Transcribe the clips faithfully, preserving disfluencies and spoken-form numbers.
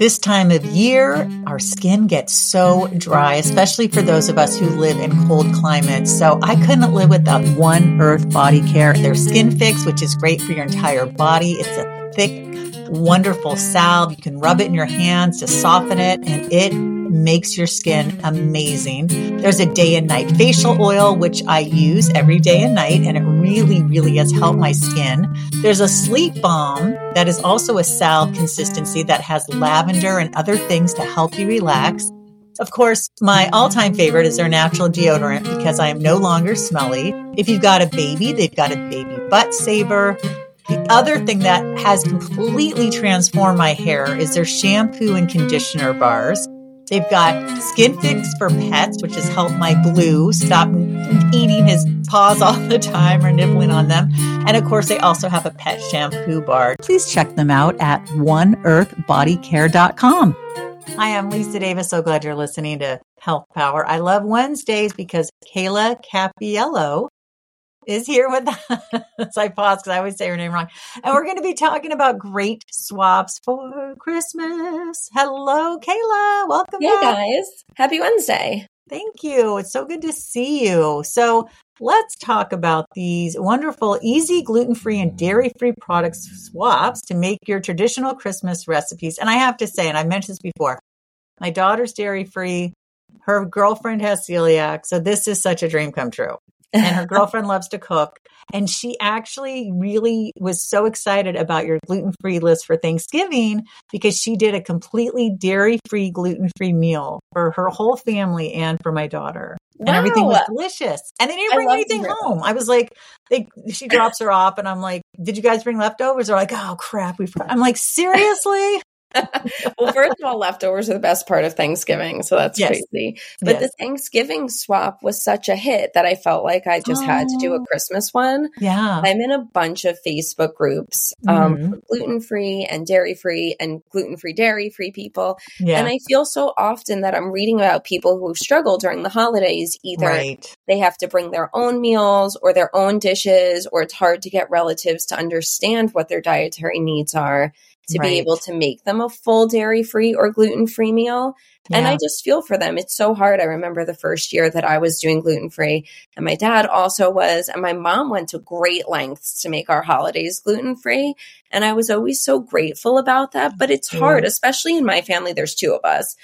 This time of year, our skin gets so dry, especially for those of us who live in cold climates. So I couldn't live without One Earth Body Care. Their skin fix, which is great for your entire body. It's a thick, wonderful salve. You can rub it in your hands to soften it, and it makes your skin amazing. There's a day and night facial oil, which I use every day and night, and it really, really has helped my skin. There's a sleep balm that is also a salve consistency that has lavender and other things to help you relax. Of course, my all-time favorite is their natural deodorant because I am no longer smelly. If you've got a baby, they've got a baby butt saver. The other thing that has completely transformed my hair is their shampoo and conditioner bars. They've got Skin Fix for Pets, which has helped my Blue stop eating his paws all the time or nibbling on them. And of course, they also have a pet shampoo bar. Please check them out at one earth body care dot com. Hi, I'm Lisa Davis. So glad you're listening to Health Power. I love Wednesdays because Kayla Cappiello is here with us. I pause because I always say her name wrong. And we're going to be talking about great swaps for Christmas. Hello, Kayla. Welcome back. Hey, guys. Happy Wednesday. Thank you. It's so good to see you. So let's talk about these wonderful, easy, gluten-free and dairy-free products swaps to make your traditional Christmas recipes. And I have to say, and I mentioned this before, my daughter's dairy-free. Her girlfriend has celiac. So this is such a dream come true. And her girlfriend loves to cook. And she actually really was so excited about your gluten-free list for Thanksgiving because she did a completely dairy-free, gluten-free meal for her whole family and for my daughter. Wow. And everything was delicious. And they didn't bring anything home. I was like, they, she drops her off and I'm like, did you guys bring leftovers? They're like, oh, crap. We forgot. I'm like, seriously? Well, first of all, leftovers are the best part of Thanksgiving. So that's yes. crazy. But yes. the Thanksgiving swap was such a hit that I felt like I just oh. had to do a Christmas one. Yeah. I'm in a bunch of Facebook groups, um, mm-hmm. for gluten-free and dairy-free and gluten-free, dairy-free people. Yeah. And I feel so often that I'm reading about people who struggle during the holidays. Either right. they have to bring their own meals or their own dishes, or it's hard to get relatives to understand what their dietary needs are to right. be able to make them a full dairy-free or gluten-free meal. Yeah. And I just feel for them. It's so hard. I remember the first year that I was doing gluten-free, and my dad also was, and my mom went to great lengths to make our holidays gluten-free. And I was always so grateful about that, but it's yeah. hard, especially in my family. There's two of us,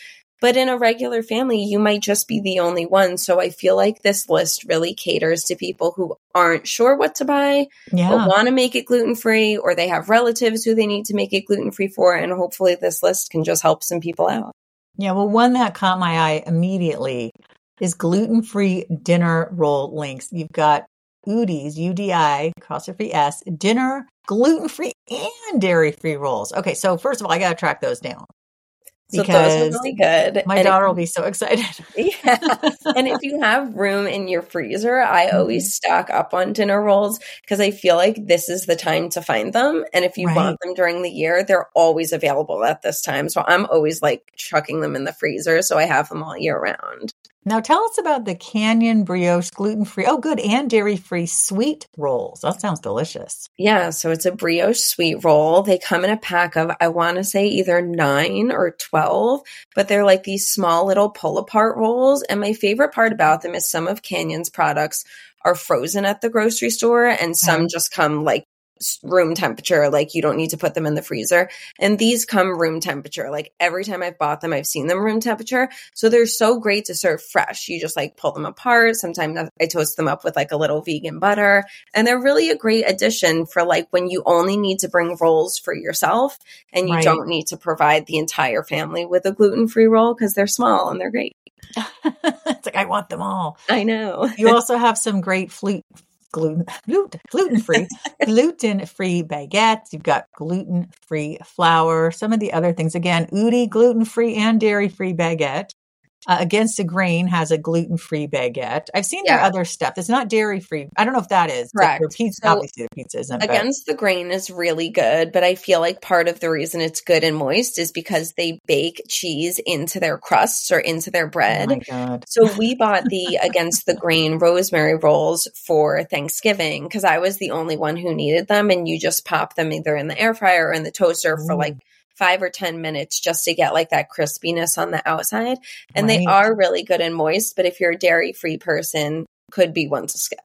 but in a regular family, you might just be the only one. So I feel like this list really caters to people who aren't sure what to buy, yeah. but want to make it gluten-free, or they have relatives who they need to make it gluten-free for. And hopefully this list can just help some people out. Yeah. Well, one that caught my eye immediately is gluten-free dinner roll links. You've got U D I's, U D I, cross-free S, dinner, gluten-free and dairy-free rolls. Okay. So first of all, I got to track those down. Because so those are really good. My and daughter if, will be so excited. Yeah. And if you have room in your freezer, I always stock up on dinner rolls because I feel like this is the time to find them. And if you right. want them during the year, they're always available at this time. So I'm always like chucking them in the freezer. So I have them all year round. Now tell us about the Canyon Brioche gluten-free, oh good, and dairy-free sweet rolls. That sounds delicious. Yeah, so it's a brioche sweet roll. They come in a pack of, I want to say either nine or twelve, but they're like these small little pull-apart rolls. And my favorite part about them is some of Canyon's products are frozen at the grocery store and some mm-hmm. just come like room temperature, like you don't need to put them in the freezer. And these come room temperature. Like every time I've bought them, I've seen them room temperature. So they're so great to serve fresh. You just like pull them apart. Sometimes I toast them up with like a little vegan butter. And they're really a great addition for like when you only need to bring rolls for yourself and you right. don't need to provide the entire family with a gluten-free roll because they're small and they're great. It's like, I want them all. I know. You also have some great flute. Gluten, gluten, gluten-free, gluten-free baguettes. You've got gluten-free flour. Some of the other things, again, U D I, gluten-free and dairy-free baguette. Uh, Against the Grain has a gluten-free baguette. I've seen yeah. their other stuff. It's not dairy-free. I don't know if that is. Correct. Like pizza, so obviously the pizza isn't. Against but. the Grain is really good, but I feel like part of the reason it's good and moist is because they bake cheese into their crusts or into their bread. Oh my God. So we bought the Against the Grain rosemary rolls for Thanksgiving because I was the only one who needed them, and you just pop them either in the air fryer or in the toaster Ooh. for like five or ten minutes just to get like that crispiness on the outside. And right. they are really good and moist, but if you're a dairy-free person, could be one to skip.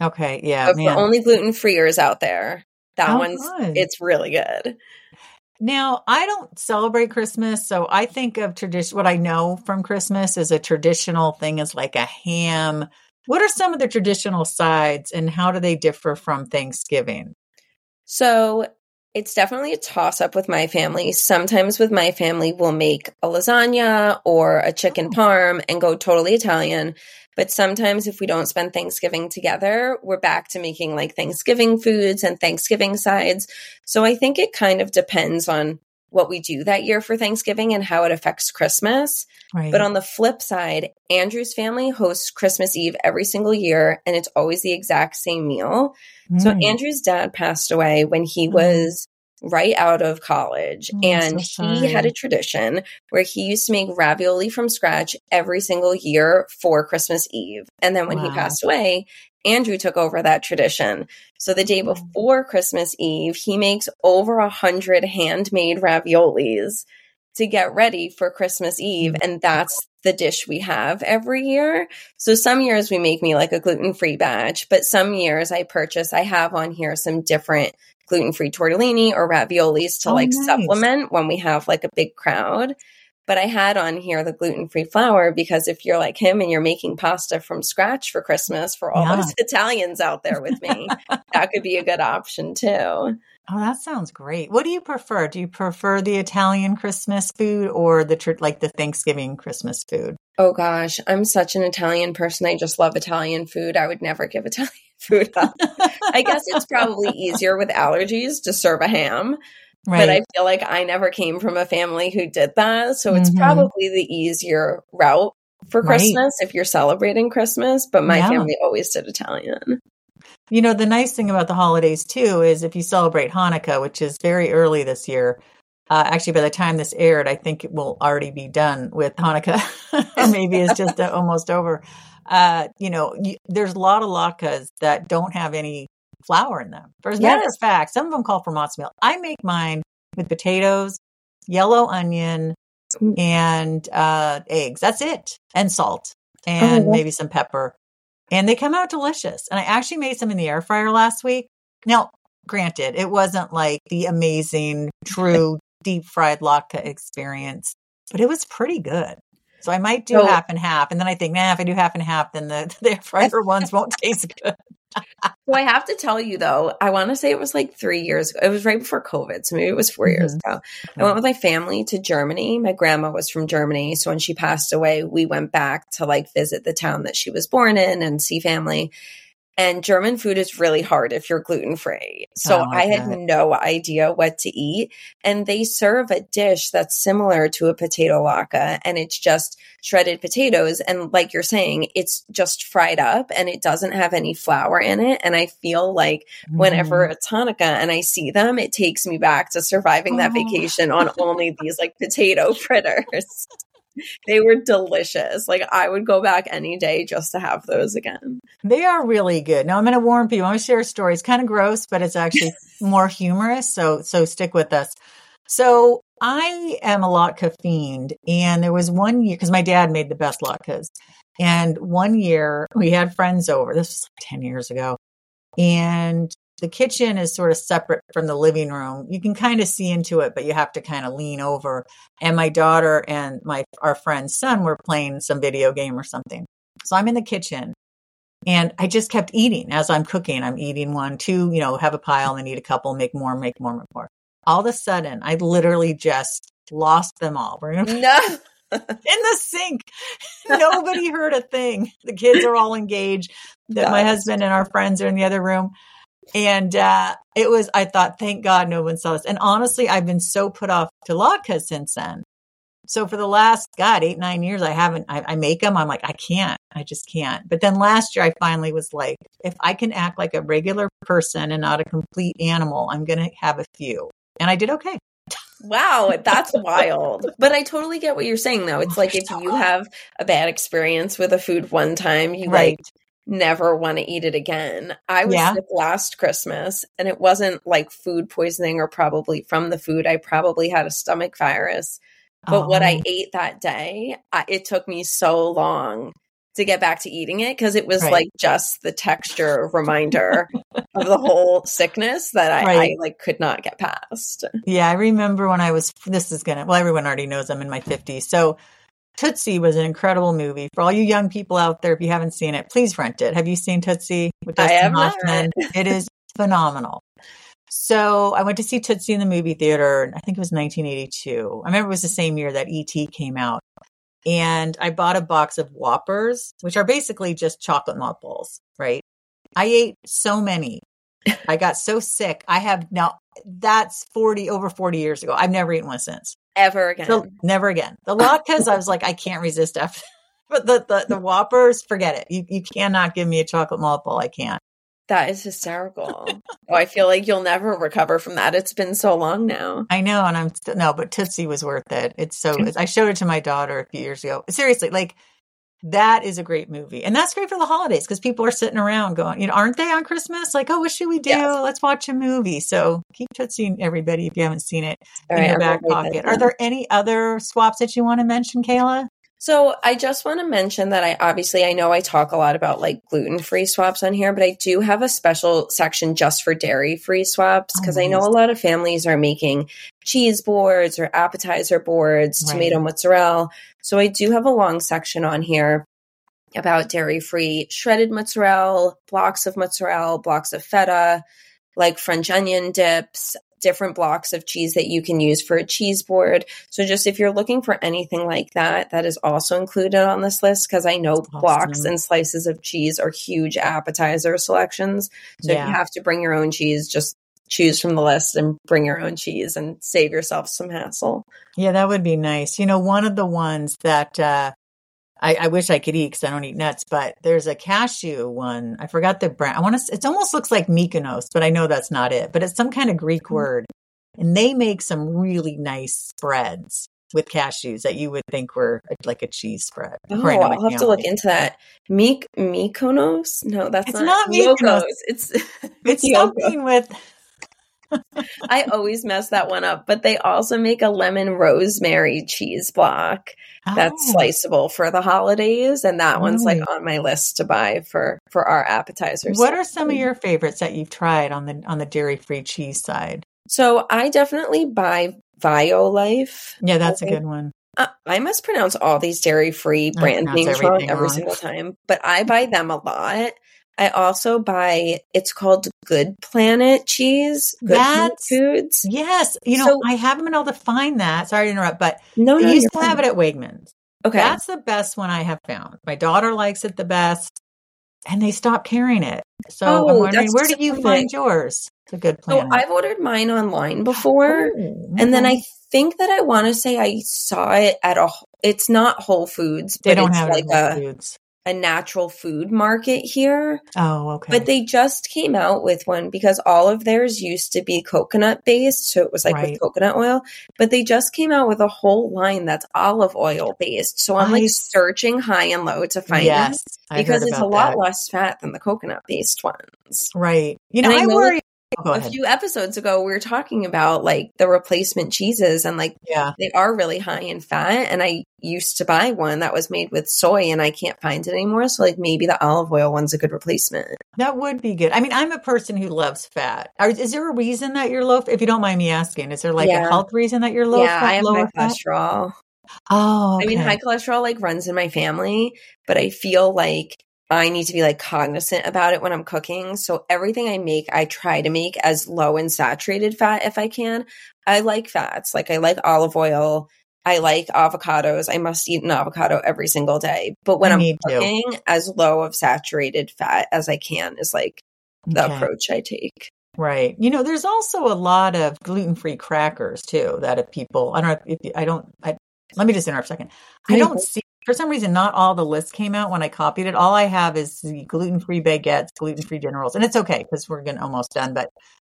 Okay. Yeah. But the only gluten-freeers out there, that oh, one's, good. It's really good. Now, I don't celebrate Christmas, so I think of tradition. What I know from Christmas is a traditional thing is like a ham. What are some of the traditional sides and how do they differ from Thanksgiving? So it's definitely a toss-up with my family. Sometimes with my family, we'll make a lasagna or a chicken parm and go totally Italian. But sometimes if we don't spend Thanksgiving together, we're back to making like Thanksgiving foods and Thanksgiving sides. So I think it kind of depends on what we do that year for Thanksgiving and how it affects Christmas. Right. But on the flip side, Andrew's family hosts Christmas Eve every single year, and it's always the exact same meal. Mm. So Andrew's dad passed away when he was mm. right out of college, oh, and so he had a tradition where he used to make ravioli from scratch every single year for Christmas Eve. And then when wow. he passed away, Andrew took over that tradition. So the day before Christmas Eve, he makes over a hundred handmade raviolis to get ready for Christmas Eve. And that's the dish we have every year. So some years we make me like a gluten-free batch, but some years I purchase, I have on here some different gluten-free tortellini or raviolis to oh, like nice. Supplement when we have like a big crowd. But I had on here the gluten-free flour because if you're like him and you're making pasta from scratch for Christmas for all yeah. those Italians out there with me, that could be a good option too. Oh, that sounds great. What do you prefer? Do you prefer the Italian Christmas food or the like the Thanksgiving Christmas food? Oh gosh, I'm such an Italian person. I just love Italian food. I would never give Italian food up. I guess it's probably easier with allergies to serve a ham. Right. But I feel like I never came from a family who did that. So it's mm-hmm. probably the easier route for Christmas right. if you're celebrating Christmas. But my yeah. family always did Italian. You know, the nice thing about the holidays, too, is if you celebrate Hanukkah, which is very early this year. Uh, actually, by the time this aired, I think it will already be done with Hanukkah. Maybe it's just uh, almost over. Uh, you know, you, there's a lot of latkes that don't have any flour in them. For as a yes. matter of fact, some of them call for matzo meal. I make mine with potatoes, yellow onion, and uh, eggs. That's it. And salt and oh, maybe some pepper. And they come out delicious. And I actually made some in the air fryer last week. Now, granted, it wasn't like the amazing, true deep fried latke experience, but it was pretty good. So I might do so, half and half. And then I think, nah, if I do half and half, then the, the air fryer ones won't taste good. So I have to tell you, though, I want to say it was like three years ago. It was right before COVID. So maybe it was four mm-hmm. years ago. I went with my family to Germany. My grandma was from Germany. So when she passed away, we went back to like visit the town that she was born in and see family. And German food is really hard if you're gluten-free. So oh, I had God. no idea what to eat. And they serve a dish that's similar to a potato latke. And it's just shredded potatoes. And like you're saying, it's just fried up and it doesn't have any flour in it. And I feel like mm. whenever it's Hanukkah and I see them, it takes me back to surviving oh. that vacation on only these like potato fritters. They were delicious. Like I would go back any day just to have those again. They are really good. Now I'm going to warn people. I'm going to share stories. Kind of gross, but it's actually more humorous. So, so stick with us. So I am a latke fiend, and there was one year because my dad made the best latkes. And one year we had friends over. This was like ten years ago, and the kitchen is sort of separate from the living room. You can kind of see into it, but you have to kind of lean over. And my daughter and my our friend's son were playing some video game or something. So I'm in the kitchen and I just kept eating as I'm cooking. I'm eating one, two, you know, have a pile and then eat a couple, make more, make more, make more. All of a sudden, I literally just lost them all. We're gonna- no. In the sink. Nobody heard a thing. The kids are all engaged. That my husband and our friends are in the other room. And uh, it was, I thought, thank God no one saw this. And honestly, I've been so put off to latke since then. So for the last, God, eight, nine years, I haven't, I, I make them. I'm like, I can't, I just can't. But then last year, I finally was like, if I can act like a regular person and not a complete animal, I'm going to have a few. And I did okay. Wow, that's wild. But I totally get what you're saying, though. It's like if you have a bad experience with a food one time, you right. like... never want to eat it again. I was yeah. sick last Christmas, and it wasn't like food poisoning or probably from the food. I probably had a stomach virus. But oh. what I ate that day, I, it took me so long to get back to eating it because it was right. like just the texture reminder of the whole sickness that I, right. I like could not get past. Yeah. I remember when I was, this is going to, well, everyone already knows I'm in my fifties. So Tootsie was an incredible movie. For all you young people out there, if you haven't seen it, please rent it. Have you seen Tootsie with Dustin I have Hoffman? Not. It is phenomenal. So I went to see Tootsie in the movie theater, and I think it was nineteen eighty-two. I remember it was the same year that E T came out. And I bought a box of Whoppers, which are basically just chocolate malt balls, right? I ate so many. I got so sick. I have now, that's forty, over forty years ago. I've never eaten one since. Ever again. So, never again. The latkes, I was like, I can't resist after. But the, the, the Whoppers, forget it. You, you cannot give me a chocolate malt ball. I can't. That is hysterical. Oh, I feel like you'll never recover from that. It's been so long now. I know. And I'm st- no, but Tootsie was worth it. It's so, it's, I showed it to my daughter a few years ago. Seriously, like that is a great movie. And that's great for the holidays because people are sitting around going, you know, aren't they on Christmas? Like, oh, what should we do? Yes. Let's watch a movie. So keep Tootsie, everybody, if you haven't seen it All in right, your back pocket. Are there any other swaps that you want to mention, Kayla? So I just want to mention that I obviously, I know I talk a lot about like gluten-free swaps on here, but I do have a special section just for dairy-free swaps because oh, nice. I know a lot of families are making cheese boards or appetizer boards, right. tomato mozzarella. So I do have a long section on here about dairy-free shredded mozzarella, blocks of mozzarella, blocks of feta, like French onion dips, different blocks of cheese that you can use for a cheese board. So just if you're looking for anything like that, that is also included on this list because I know awesome. blocks and slices of cheese are huge appetizer selections. So yeah. if you have to bring your own cheese, just choose from the list and bring your own cheese and save yourself some hassle. Yeah, that would be nice. You know, one of the ones that uh, I, I wish I could eat because I don't eat nuts, but there's a cashew one. I forgot the brand. I want to. It almost looks like Mykonos, but I know that's not it. But it's some kind of Greek word, and they make some really nice spreads with cashews that you would think were like a cheese spread. Oh, right, I'll have to look into that. Myk Mykonos? No, that's it's not, not Mykonos. It's it's something with. I always mess that one up, but they also make a lemon rosemary cheese block that's oh. sliceable for the holidays. And that oh. one's like on my list to buy for, for our appetizers. What are some of your favorites that you've tried on the, on the dairy-free cheese side? So I definitely buy Violife. Yeah, that's a good one. Uh, I must pronounce all these dairy-free brand names wrong every single time, but I buy them a lot. I also buy, it's called Good Planet cheese, Good Foods. Yes. You know, so, I haven't been able to find that. Sorry to interrupt, but no, no, I used to have it at Wegmans. Okay. That's the best one I have found. My daughter likes it the best and they stopped carrying it. So oh, I'm wondering, where do you find yours? It's a Good Planet. So I've ordered mine online before. Oh, and then I think that I want to say I saw it at a, it's not Whole Foods. They but don't it's have like it at Whole Foods. A natural food market here. Oh, okay. But they just came out with one because all of theirs used to be coconut based. So it was like right. with coconut oil, but they just came out with a whole line that's olive oil based. So I'm nice. like searching high and low to find yes, it because it's a that. lot less fat than the coconut based ones. Right. You know, and I, I know worry. Oh, a few episodes ago, we were talking about like the replacement cheeses and like yeah. they are really high in fat. And I used to buy one that was made with soy and I can't find it anymore. So like maybe the olive oil one's a good replacement. That would be good. I mean, I'm a person who loves fat. Are, is there a reason that you're low? If you don't mind me asking, is there like yeah. a health reason that you're low? Yeah, fat, I have high cholesterol. Oh, okay. I mean, high cholesterol like runs in my family, but I feel like I need to be like cognizant about it when I'm cooking. So everything I make, I try to make as low in saturated fat if I can. I like fats. Like I like olive oil. I like avocados. I must eat an avocado every single day. But when I I'm cooking, to. as low of saturated fat as I can is like the okay. approach I take. Right. You know, there's also a lot of gluten-free crackers too that if people, I don't know if I don't, I, let me just interrupt a second. I don't see. For some reason, not all the lists came out when I copied it. All I have is the gluten-free baguettes, gluten-free dinner rolls. And it's okay because we're getting almost done. But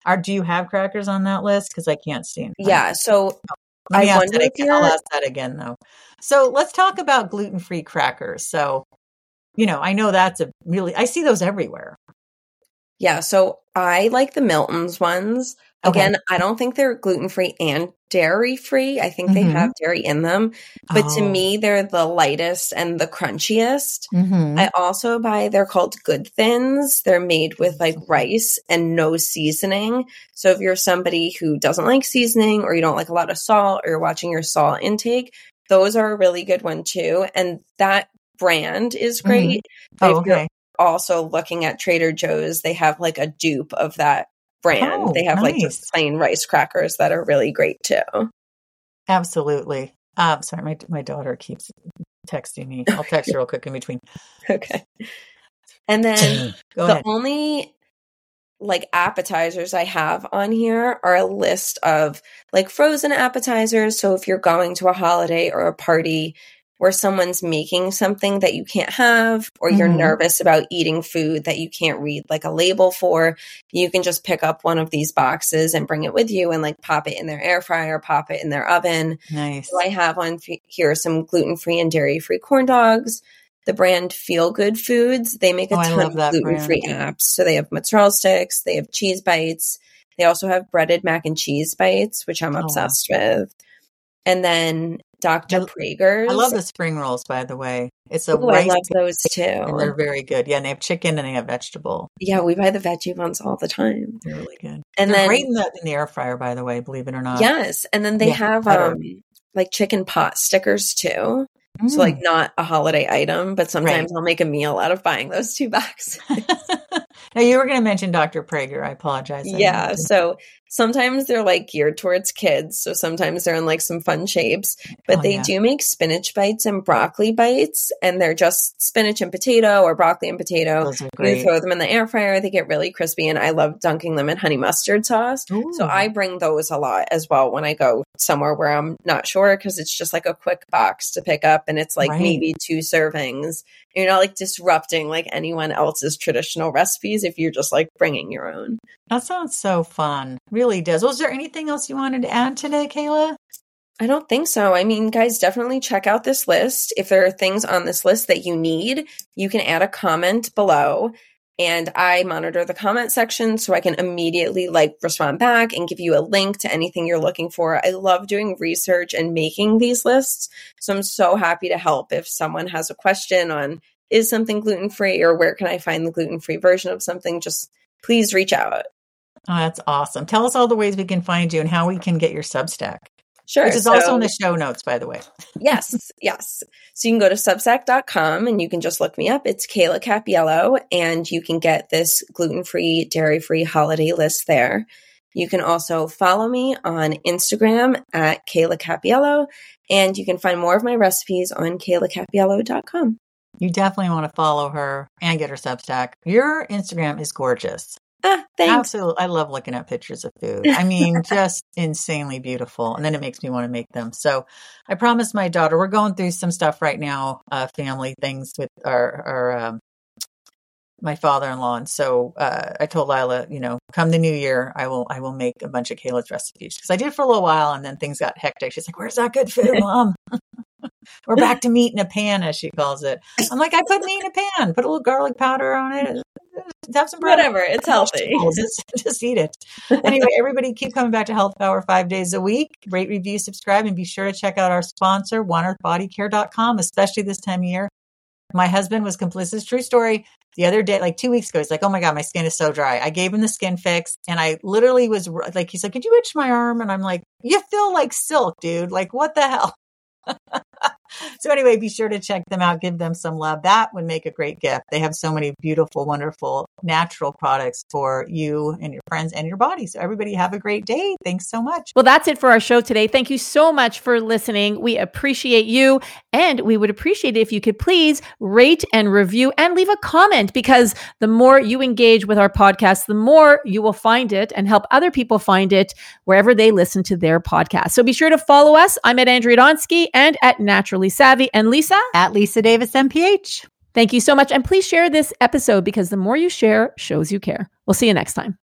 are, do you have crackers on that list? Because I can't see them. Yeah. So I wonder if you're... I'll ask that again, though. So let's talk about gluten-free crackers. So you know, I know that's a really, I see those everywhere. Yeah. So I like the Milton's ones. Okay. Again, I don't think they're gluten-free and dairy-free. I think mm-hmm. they have dairy in them. But oh. to me, they're the lightest and the crunchiest. Mm-hmm. I also buy, they're called Good Thins. They're made with like rice and no seasoning. So if you're somebody who doesn't like seasoning or you don't like a lot of salt or you're watching your salt intake, those are a really good one too. And that brand is great. Mm-hmm. Oh, if okay. you're also looking at Trader Joe's, they have like a dupe of that brand. Oh, they have nice. Like just plain rice crackers that are really great too. Absolutely. Um, sorry, my my daughter keeps texting me. I'll text her real quick in between. Okay. And then Go the ahead. Only like appetizers I have on here are a list of like frozen appetizers. So if you're going to a holiday or a party where someone's making something that you can't have, or you're mm-hmm. nervous about eating food that you can't read like a label for, you can just pick up one of these boxes and bring it with you and like pop it in their air fryer, pop it in their oven. Nice. So I have on f- here some gluten-free and dairy-free corn dogs. The brand Feel Good Foods, they make a oh, ton of gluten-free brand. Apps. So they have mozzarella sticks, they have cheese bites. They also have breaded mac and cheese bites, which I'm obsessed oh, wow. with. And then Doctor Prager's. I love the spring rolls, by the way. It's a Ooh, I love those too. And they're very good. Yeah, and they have chicken and they have vegetable. Yeah, we buy the veggie ones all the time. They're really good. And they're then right in the, in the air fryer, by the way, believe it or not. Yes, and then they yeah, have um, like chicken pot stickers too. Mm. So like not a holiday item, but sometimes right. I'll make a meal out of buying those two boxes. Now you were going to mention Doctor Prager. I apologize. I yeah. So sometimes they're like geared towards kids. So sometimes they're in like some fun shapes, but oh, they yeah. do make spinach bites and broccoli bites. And they're just spinach and potato or broccoli and potato. Those are great. You throw them in the air fryer. They get really crispy. And I love dunking them in honey mustard sauce. Ooh. So I bring those a lot as well when I go somewhere where I'm not sure, because it's just like a quick box to pick up. And it's like right. maybe two servings. You're not like disrupting like anyone else's traditional recipes if you're just like bringing your own. That sounds so fun. Really does. Was there anything else you wanted to add today, Kayla? I don't think so. I mean, guys, definitely check out this list. If there are things on this list that you need, you can add a comment below. And I monitor the comment section so I can immediately like respond back and give you a link to anything you're looking for. I love doing research and making these lists. So I'm so happy to help if someone has a question on is something gluten-free or where can I find the gluten-free version of something? Just please reach out. Oh, that's awesome. Tell us all the ways we can find you and how we can get your Substack. Sure. Which is so, also in the show notes, by the way. Yes. Yes. So you can go to substack dot com and you can just look me up. It's Kayla Cappiello, and you can get this gluten-free, dairy-free holiday list there. You can also follow me on Instagram at Kaylacappiello, and you can find more of my recipes on Kaylacappiello dot com. You definitely want to follow her and get her Substack. Your Instagram is gorgeous. Ah, thanks. Absolutely. I love looking at pictures of food. I mean, just insanely beautiful. And then it makes me want to make them. So I promised my daughter, we're going through some stuff right now, uh, family things with our, our um, my father-in-law. And so uh, I told Lila, you know, come the new year, I will, I will make a bunch of Kayla's recipes. Because I did for a little while and then things got hectic. She's like, where's that good food, Mom? We're back to meat in a pan, as she calls it. I'm like, I put meat in a pan, put a little garlic powder on it. Have some bread. Whatever. It's healthy. Just, just eat it. Anyway, everybody keep coming back to Health Hour five days a week. Rate, review, subscribe, and be sure to check out our sponsor, one earth body care dot com, especially this time of year. My husband was complicit. This is a true story. The other day, like two weeks ago, he's like, oh my God, my skin is so dry. I gave him the skin fix. And I literally was like, he's like, could you itch my arm? And I'm like, you feel like silk, dude. Like, what the hell? So anyway, be sure to check them out. Give them some love. That would make a great gift. They have so many beautiful, wonderful, natural products for you and your friends and your body. So everybody have a great day. Thanks so much. Well, that's it for our show today. Thank you so much for listening. We appreciate you. And we would appreciate it if you could please rate and review and leave a comment, because the more you engage with our podcast, the more you will find it and help other people find it wherever they listen to their podcast. So be sure to follow us. I'm at Andrea Donsky and at Natural Savvy, and Lisa at Lisa Davis M P H. Thank you so much. And please share this episode, because the more you share shows you care. We'll see you next time.